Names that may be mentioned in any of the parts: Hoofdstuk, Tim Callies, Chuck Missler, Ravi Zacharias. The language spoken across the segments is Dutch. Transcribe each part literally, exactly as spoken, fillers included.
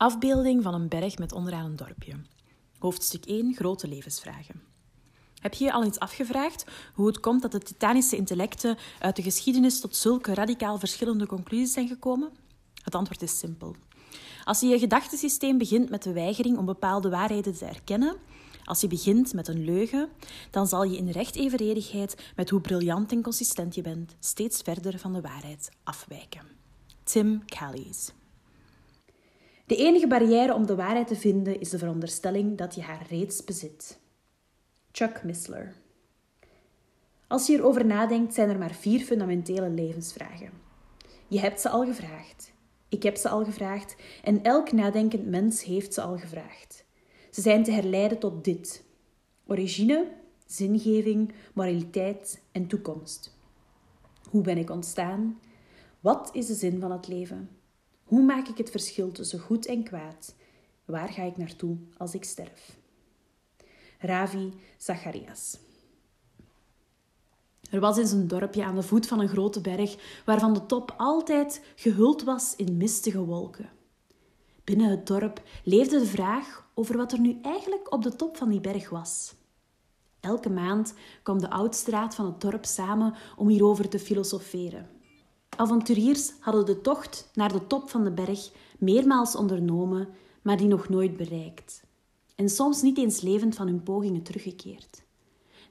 Afbeelding van een berg met onderaan een dorpje. Hoofdstuk één. Grote levensvragen. Heb je je al eens afgevraagd hoe het komt dat de titanische intellecten uit de geschiedenis tot zulke radicaal verschillende conclusies zijn gekomen? Het antwoord is simpel. Als je je gedachtesysteem begint met de weigering om bepaalde waarheden te erkennen, als je begint met een leugen, dan zal je in recht evenredigheid met hoe briljant en consistent je bent steeds verder van de waarheid afwijken. Tim Callies. De enige barrière om de waarheid te vinden is de veronderstelling dat je haar reeds bezit. Chuck Missler. Als je erover nadenkt, zijn er maar vier fundamentele levensvragen. Je hebt ze al gevraagd. Ik heb ze al gevraagd. En elk nadenkend mens heeft ze al gevraagd. Ze zijn te herleiden tot dit. Origine, zingeving, moraliteit en toekomst. Hoe ben ik ontstaan? Wat is de zin van het leven? Hoe maak ik het verschil tussen goed en kwaad? Waar ga ik naartoe als ik sterf? Ravi Zacharias. Er was eens een dorpje aan de voet van een grote berg, waarvan de top altijd gehuld was in mistige wolken. Binnen het dorp leefde de vraag over wat er nu eigenlijk op de top van die berg was. Elke maand kwam de oudstraat van het dorp samen om hierover te filosoferen. Avonturiers hadden de tocht naar de top van de berg meermaals ondernomen, maar die nog nooit bereikt. En soms niet eens levend van hun pogingen teruggekeerd.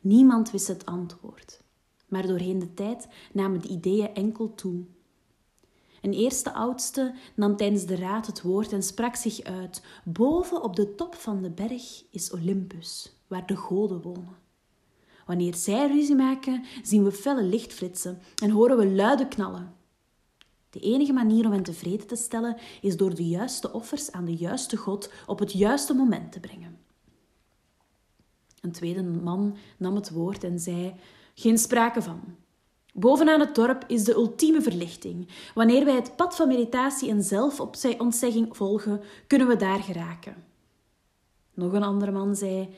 Niemand wist het antwoord. Maar doorheen de tijd namen de ideeën enkel toe. Een eerste oudste nam tijdens de raad het woord en sprak zich uit. Boven op de top van de berg is Olympus, waar de goden wonen. Wanneer zij ruzie maken, zien we felle lichtflitsen en horen we luide knallen. De enige manier om hen tevreden te stellen is door de juiste offers aan de juiste god op het juiste moment te brengen. Een tweede man nam het woord en zei: geen sprake van. Bovenaan het dorp is de ultieme verlichting. Wanneer wij het pad van meditatie en zelfontzegging volgen, kunnen we daar geraken. Nog een andere man zei: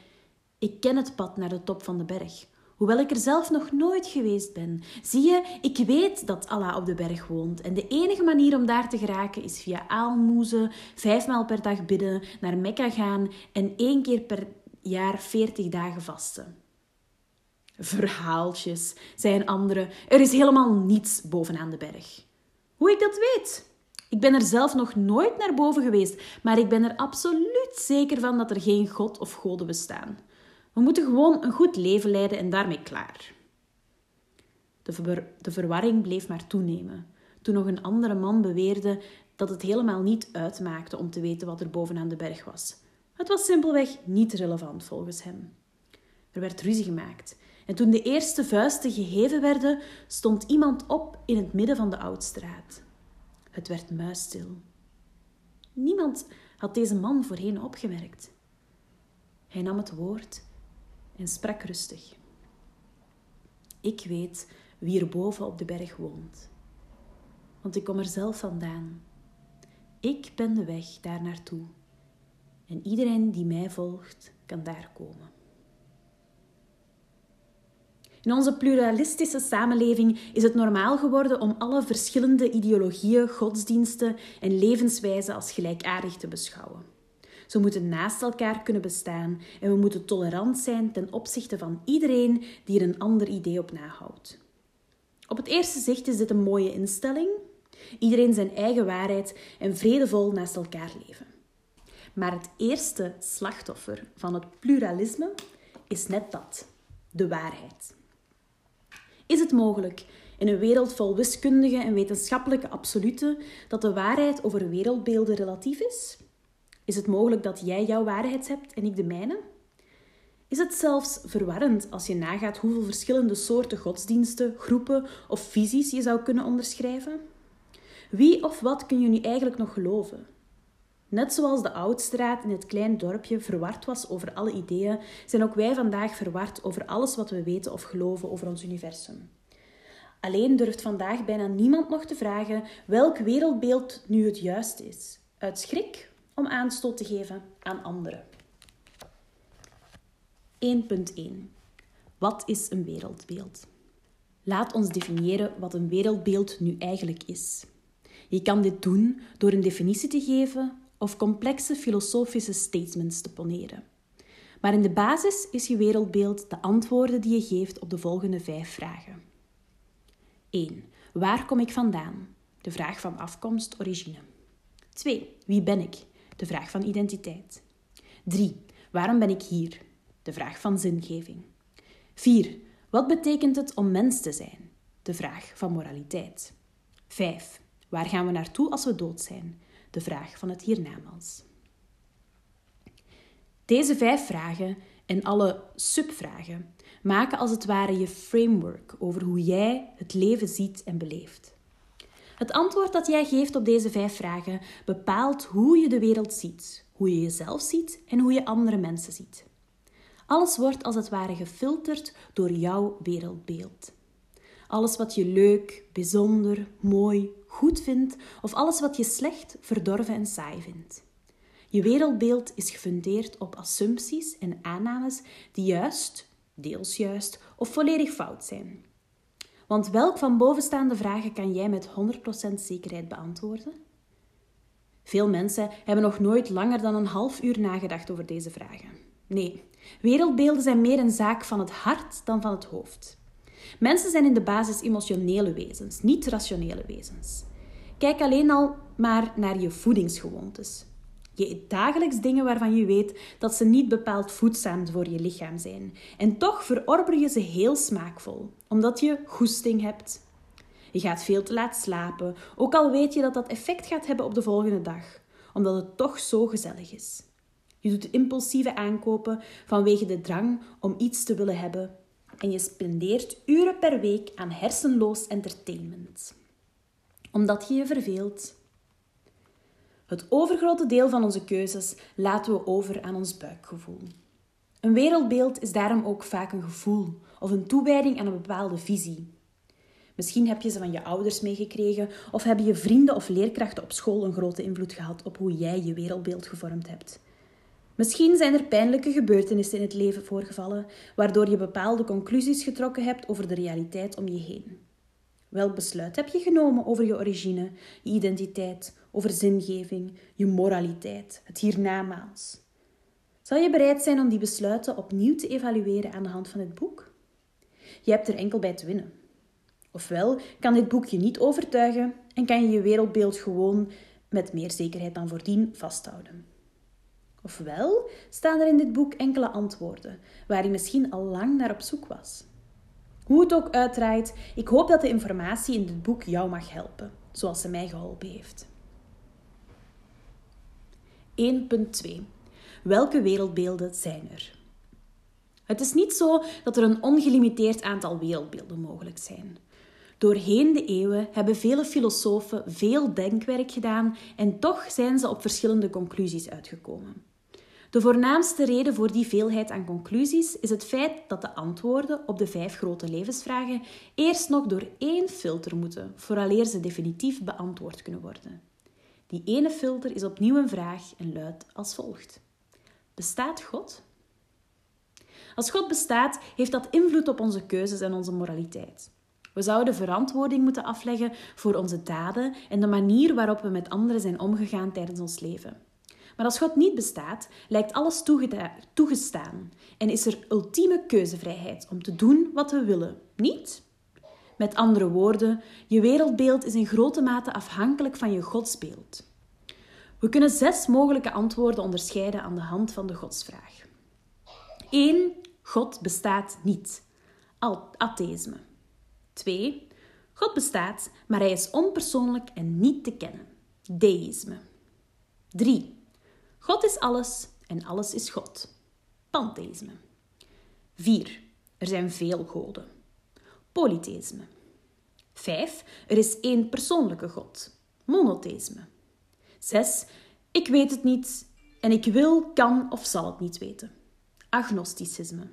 ik ken het pad naar de top van de berg. Hoewel ik er zelf nog nooit geweest ben. Zie je, ik weet dat Allah op de berg woont. En de enige manier om daar te geraken is via aalmoezen, vijfmaal per dag bidden, naar Mekka gaan en één keer per jaar veertig dagen vasten. Verhaaltjes, zei een andere. Er is helemaal niets bovenaan de berg. Hoe ik dat weet? Ik ben er zelf nog nooit naar boven geweest, maar ik ben er absoluut zeker van dat er geen god of goden bestaan. We moeten gewoon een goed leven leiden en daarmee klaar. De, ver- de verwarring bleef maar toenemen. Toen nog een andere man beweerde dat het helemaal niet uitmaakte om te weten wat er bovenaan de berg was. Het was simpelweg niet relevant volgens hem. Er werd ruzie gemaakt. En toen de eerste vuisten geheven werden, stond iemand op in het midden van de oudstraat. Het werd muisstil. Niemand had deze man voorheen opgemerkt. Hij nam het woord en sprak rustig. Ik weet wie er boven op de berg woont. Want ik kom er zelf vandaan. Ik ben de weg daar naartoe. En iedereen die mij volgt, kan daar komen. In onze pluralistische samenleving is het normaal geworden om alle verschillende ideologieën, godsdiensten en levenswijzen als gelijkaardig te beschouwen. Ze moeten naast elkaar kunnen bestaan en we moeten tolerant zijn ten opzichte van iedereen die er een ander idee op nahoudt. Op het eerste zicht is dit een mooie instelling. Iedereen zijn eigen waarheid en vredevol naast elkaar leven. Maar het eerste slachtoffer van het pluralisme is net dat, de waarheid. Is het mogelijk in een wereld vol wiskundige en wetenschappelijke absoluten dat de waarheid over wereldbeelden relatief is? Is het mogelijk dat jij jouw waarheid hebt en ik de mijne? Is het zelfs verwarrend als je nagaat hoeveel verschillende soorten godsdiensten, groepen of visies je zou kunnen onderschrijven? Wie of wat kun je nu eigenlijk nog geloven? Net zoals de oudstraat in het klein dorpje verward was over alle ideeën, zijn ook wij vandaag verward over alles wat we weten of geloven over ons universum. Alleen durft vandaag bijna niemand nog te vragen welk wereldbeeld nu het juiste is. Uit schrik? Om aanstoot te geven aan anderen. één punt één. Wat is een wereldbeeld? Laat ons definiëren wat een wereldbeeld nu eigenlijk is. Je kan dit doen door een definitie te geven of complexe filosofische statements te poneren. Maar in de basis is je wereldbeeld de antwoorden die je geeft op de volgende vijf vragen. één. Waar kom ik vandaan? De vraag van afkomst, origine. twee. Wie ben ik? De vraag van identiteit. drie. Waarom ben ik hier? De vraag van zingeving. vier. Wat betekent het om mens te zijn? De vraag van moraliteit. vijf. Waar gaan we naartoe als we dood zijn? De vraag van het hiernamaals. Deze vijf vragen en alle subvragen maken als het ware je framework over hoe jij het leven ziet en beleeft. Het antwoord dat jij geeft op deze vijf vragen bepaalt hoe je de wereld ziet, hoe je jezelf ziet en hoe je andere mensen ziet. Alles wordt als het ware gefilterd door jouw wereldbeeld. Alles wat je leuk, bijzonder, mooi, goed vindt of alles wat je slecht, verdorven en saai vindt. Je wereldbeeld is gefundeerd op assumpties en aannames die juist, deels juist of volledig fout zijn. Want welk van bovenstaande vragen kan jij met honderd procent zekerheid beantwoorden? Veel mensen hebben nog nooit langer dan een half uur nagedacht over deze vragen. Nee, wereldbeelden zijn meer een zaak van het hart dan van het hoofd. Mensen zijn in de basis emotionele wezens, niet rationele wezens. Kijk alleen al maar naar je voedingsgewoontes. Je eet dagelijks dingen waarvan je weet dat ze niet bepaald voedzaam voor je lichaam zijn. En toch verorber je ze heel smaakvol, omdat je goesting hebt. Je gaat veel te laat slapen, ook al weet je dat dat effect gaat hebben op de volgende dag, omdat het toch zo gezellig is. Je doet impulsieve aankopen vanwege de drang om iets te willen hebben en je spendeert uren per week aan hersenloos entertainment, omdat je je verveelt. Het overgrote deel van onze keuzes laten we over aan ons buikgevoel. Een wereldbeeld is daarom ook vaak een gevoel of een toewijding aan een bepaalde visie. Misschien heb je ze van je ouders meegekregen of hebben je vrienden of leerkrachten op school een grote invloed gehad op hoe jij je wereldbeeld gevormd hebt. Misschien zijn er pijnlijke gebeurtenissen in het leven voorgevallen, waardoor je bepaalde conclusies getrokken hebt over de realiteit om je heen. Welk besluit heb je genomen over je origine, je identiteit, over zingeving, je moraliteit, het hiernamaals? Zal je bereid zijn om die besluiten opnieuw te evalueren aan de hand van dit boek? Je hebt er enkel bij te winnen. Ofwel kan dit boek je niet overtuigen en kan je je wereldbeeld gewoon met meer zekerheid dan voordien vasthouden. Ofwel staan er in dit boek enkele antwoorden waar je misschien al lang naar op zoek was. Hoe het ook uitdraait, ik hoop dat de informatie in dit boek jou mag helpen, zoals ze mij geholpen heeft. één punt twee. Welke wereldbeelden zijn er? Het is niet zo dat er een ongelimiteerd aantal wereldbeelden mogelijk zijn. Doorheen de eeuwen hebben vele filosofen veel denkwerk gedaan en toch zijn ze op verschillende conclusies uitgekomen. De voornaamste reden voor die veelheid aan conclusies is het feit dat de antwoorden op de vijf grote levensvragen eerst nog door één filter moeten, vooraleer ze definitief beantwoord kunnen worden. Die ene filter is opnieuw een vraag en luidt als volgt. Bestaat God? Als God bestaat, heeft dat invloed op onze keuzes en onze moraliteit. We zouden verantwoording moeten afleggen voor onze daden en de manier waarop we met anderen zijn omgegaan tijdens ons leven. Maar als God niet bestaat, lijkt alles toegeda- toegestaan en is er ultieme keuzevrijheid om te doen wat we willen, niet? Met andere woorden, je wereldbeeld is in grote mate afhankelijk van je godsbeeld. We kunnen zes mogelijke antwoorden onderscheiden aan de hand van de godsvraag. één. God bestaat niet. Atheïsme. twee. God bestaat, maar hij is onpersoonlijk en niet te kennen. Deïsme. drie. God is alles en alles is God. Pantheïsme. vier. Er zijn veel goden. Polytheïsme. vijf. Er is één persoonlijke God. Monotheïsme. zes. Ik weet het niet en ik wil, kan of zal het niet weten. Agnosticisme.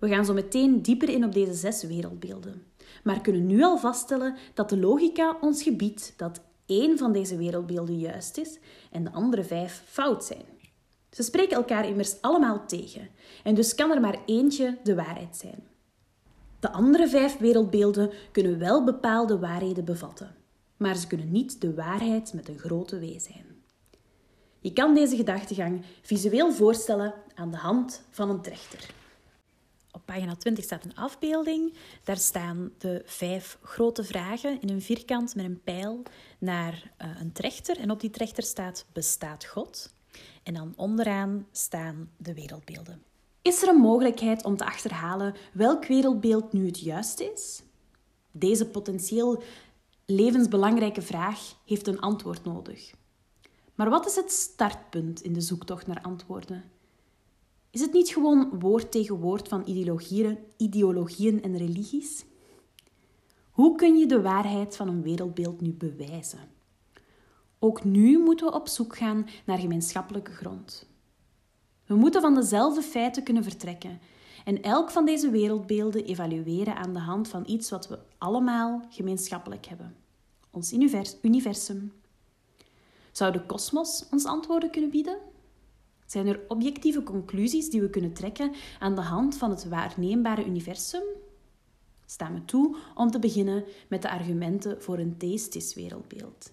We gaan zo meteen dieper in op deze zes wereldbeelden, maar kunnen nu al vaststellen dat de logica ons gebiedt dat één van deze wereldbeelden juist is en de andere vijf fout zijn. Ze spreken elkaar immers allemaal tegen en dus kan er maar eentje de waarheid zijn. De andere vijf wereldbeelden kunnen wel bepaalde waarheden bevatten, maar ze kunnen niet de waarheid met een grote W zijn. Je kan deze gedachtegang visueel voorstellen aan de hand van een trechter. Op pagina twintig staat een afbeelding. Daar staan de vijf grote vragen in een vierkant met een pijl naar een trechter. En op die trechter staat: bestaat God? En dan onderaan staan de wereldbeelden. Is er een mogelijkheid om te achterhalen welk wereldbeeld nu het juiste is? Deze potentieel levensbelangrijke vraag heeft een antwoord nodig. Maar wat is het startpunt in de zoektocht naar antwoorden? Is het niet gewoon woord tegen woord van ideologieën, ideologieën en religies? Hoe kun je de waarheid van een wereldbeeld nu bewijzen? Ook nu moeten we op zoek gaan naar gemeenschappelijke grond. We moeten van dezelfde feiten kunnen vertrekken en elk van deze wereldbeelden evalueren aan de hand van iets wat we allemaal gemeenschappelijk hebben. Ons universum. Zou de kosmos ons antwoorden kunnen bieden? Zijn er objectieve conclusies die we kunnen trekken aan de hand van het waarneembare universum? Staan we toe om te beginnen met de argumenten voor een theïstisch wereldbeeld.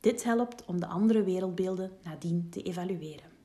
Dit helpt om de andere wereldbeelden nadien te evalueren.